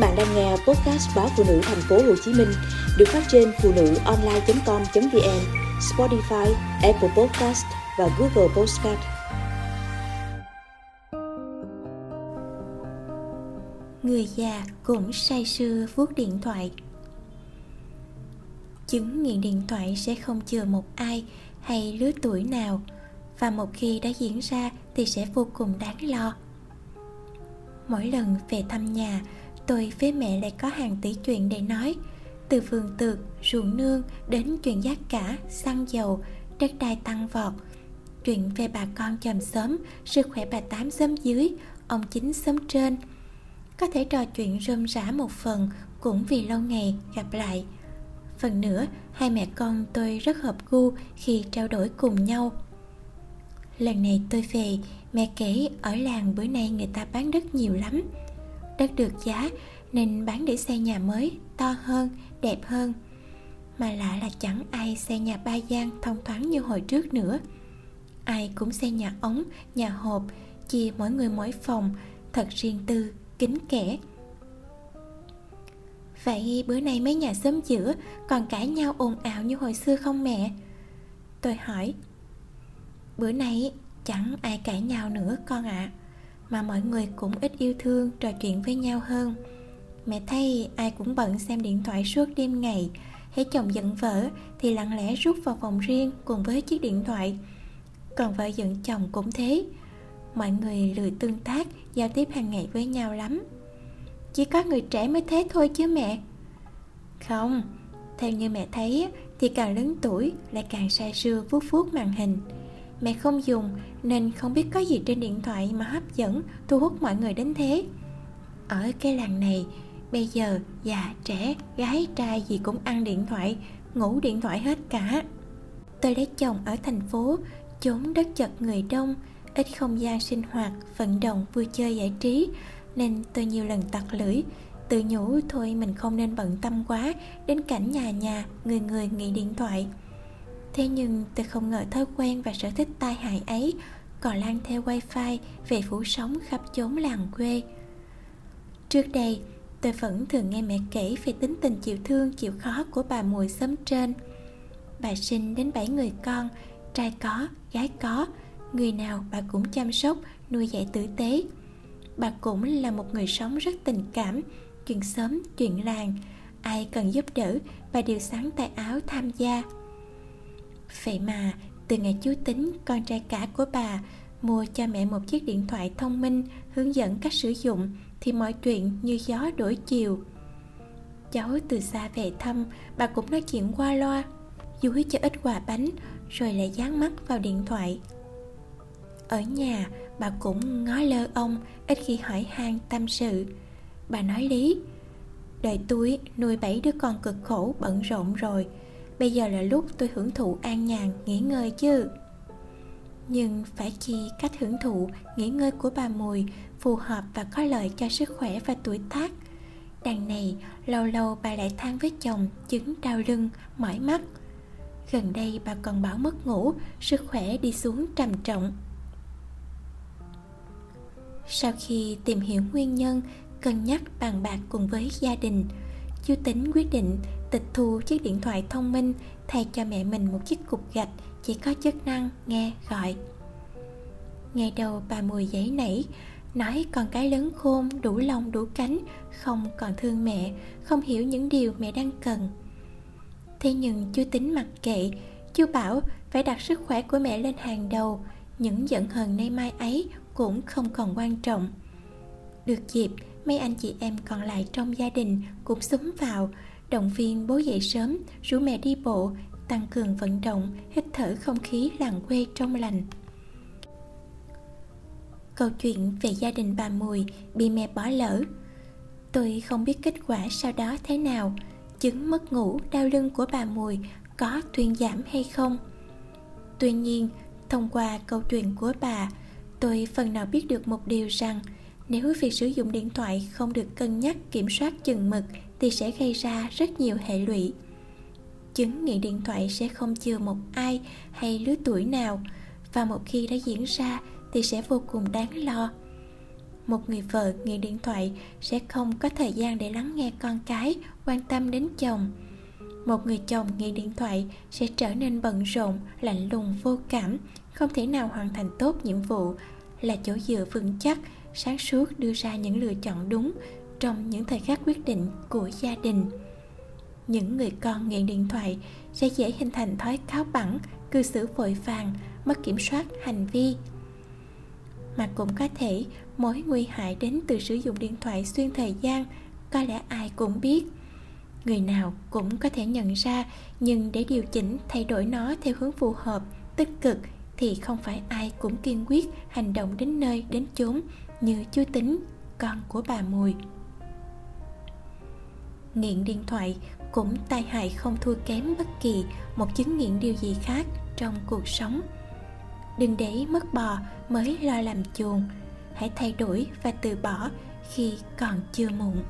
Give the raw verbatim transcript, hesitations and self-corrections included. bạn đang nghe podcast báo Phụ Nữ Thành phố Hồ Chí Minh được phát trên phụ nữ online chấm com chấm vn, Spotify, Apple Podcast và Google Podcast. Người già cũng say sưa vuốt điện thoại. Chứng nghiện điện thoại sẽ không chừa một ai hay lứa tuổi nào, và một khi đã diễn ra thì sẽ vô cùng đáng lo. Mỗi lần về thăm nhà, tôi với mẹ lại có hàng tỷ chuyện để nói, từ vườn tược, ruộng nương đến chuyện giá cả, xăng dầu, đất đai tăng vọt, chuyện về bà con chòm xóm, sức khỏe bà tám xóm dưới, ông chính xóm trên. Có thể trò chuyện rôm rã một phần cũng vì lâu ngày gặp lại. Phần nữa, hai mẹ con tôi rất hợp gu khi trao đổi cùng nhau. Lần này tôi về, mẹ kể ở làng bữa nay người ta bán đất nhiều lắm. Đất được giá nên bán để xây nhà mới, to hơn, đẹp hơn. Mà lạ là chẳng ai xây nhà ba gian thông thoáng như hồi trước nữa. Ai cũng xây nhà ống, nhà hộp, chia mỗi người mỗi phòng, thật riêng tư, kín kẽ. Vậy bữa nay mấy nhà xóm giữa còn cãi nhau ồn ào như hồi xưa không mẹ? Tôi hỏi. Bữa nay chẳng ai cãi nhau nữa con ạ à, mà mọi người cũng ít yêu thương trò chuyện với nhau hơn. Mẹ thấy ai cũng bận xem điện thoại suốt đêm ngày. Hễ chồng giận vợ thì lặng lẽ rút vào phòng riêng cùng với chiếc điện thoại. Còn vợ giận chồng cũng thế. Mọi người lười tương tác, giao tiếp hàng ngày với nhau lắm. Chỉ có người trẻ mới thế thôi chứ mẹ? Không, theo như mẹ thấy thì càng lớn tuổi lại càng say sưa vuốt vuốt màn hình. Mẹ không dùng nên không biết có gì trên điện thoại mà hấp dẫn, thu hút mọi người đến thế. Ở cái làng này, bây giờ già, trẻ, gái, trai gì cũng ăn điện thoại, ngủ điện thoại hết cả. Tôi lấy chồng ở thành phố, chốn đất chật người đông, ít không gian sinh hoạt, vận động, vui chơi giải trí, nên tôi nhiều lần tặc lưỡi, tự nhủ thôi mình không nên bận tâm quá đến cảnh nhà nhà, người người nghiện điện thoại. Thế nhưng tôi không ngờ thói quen và sở thích tai hại ấy còn lan theo wifi về phủ sóng khắp chốn làng quê. Trước đây, tôi vẫn thường nghe mẹ kể về tính tình chịu thương, chịu khó của bà Mùi xóm trên. Bà sinh đến bảy người con, trai có, gái có, người nào bà cũng chăm sóc, nuôi dạy tử tế. Bà cũng là một người sống rất tình cảm, chuyện xóm, chuyện làng, ai cần giúp đỡ, bà đều xắn tay áo tham gia. Vậy mà, từ ngày chú Tính, con trai cả của bà, mua cho mẹ một chiếc điện thoại thông minh hướng dẫn cách sử dụng thì mọi chuyện như gió đổi chiều. Cháu từ xa về thăm, bà cũng nói chuyện qua loa, dúi cho ít quà bánh rồi lại dán mắt vào điện thoại. Ở nhà, bà cũng ngó lơ ông, ít khi hỏi han tâm sự. Bà nói lý, đời tôi nuôi bảy đứa con cực khổ, bận rộn rồi. Bây giờ là lúc tôi hưởng thụ an nhàn, nghỉ ngơi chứ. Nhưng phải chi cách hưởng thụ, nghỉ ngơi của bà Mùi phù hợp và có lợi cho sức khỏe và tuổi tác. Đằng này, lâu lâu bà lại than với chồng chứng đau lưng, mỏi mắt. Gần đây bà còn bảo mất ngủ, sức khỏe đi xuống trầm trọng. Sau khi tìm hiểu nguyên nhân, cân nhắc bàn bạc cùng với gia đình, chú Tính quyết định tịch thu chiếc điện thoại thông minh, thay cho mẹ mình một chiếc cục gạch chỉ có chức năng nghe gọi. Ngày đầu bà Mùi giãy nảy, nói con cái lớn khôn, đủ lông đủ cánh, không còn thương mẹ, không hiểu những điều mẹ đang cần. Thế nhưng chú Tính mặc kệ, chú bảo phải đặt sức khỏe của mẹ lên hàng đầu, những giận hờn nay mai ấy cũng không còn quan trọng. Được dịp, mấy anh chị em còn lại trong gia đình cũng xúm vào, động viên bố dậy sớm, rủ mẹ đi bộ, tăng cường vận động, hít thở không khí làng quê trong lành. Câu chuyện về gia đình bà Mùi bị mẹ bỏ lỡ. Tôi không biết kết quả sau đó thế nào, chứng mất ngủ, đau lưng của bà Mùi có thuyên giảm hay không. Tuy nhiên, thông qua câu chuyện của bà, tôi phần nào biết được một điều rằng nếu việc sử dụng điện thoại không được cân nhắc, kiểm soát chừng mực thì sẽ gây ra rất nhiều hệ lụy. Chứng nghiện điện thoại sẽ không chừa một ai hay lứa tuổi nào, và một khi đã diễn ra thì sẽ vô cùng đáng lo. một người vợ nghiện điện thoại sẽ không có thời gian để lắng nghe con cái, quan tâm đến chồng. Một người chồng nghiện điện thoại sẽ trở nên bận rộn, lạnh lùng, vô cảm, không thể nào hoàn thành tốt nhiệm vụ, là chỗ dựa vững chắc, sáng suốt đưa ra những lựa chọn đúng trong những thời khắc quyết định của gia đình. Những người con nghiện điện thoại sẽ dễ hình thành thói cáu bẳn, cư xử vội vàng, mất kiểm soát hành vi. Mà cũng có thể mối nguy hại đến từ sử dụng điện thoại xuyên thời gian có lẽ ai cũng biết, người nào cũng có thể nhận ra, nhưng để điều chỉnh, thay đổi nó theo hướng phù hợp, tích cực thì không phải ai cũng kiên quyết hành động đến nơi đến chốn như chú Tính, con của bà Mùi. Nghiện điện thoại cũng tai hại không thua kém bất kỳ một chứng nghiện điều gì khác trong cuộc sống. Đừng để mất bò mới lo làm chuồng, hãy thay đổi và từ bỏ khi còn chưa muộn.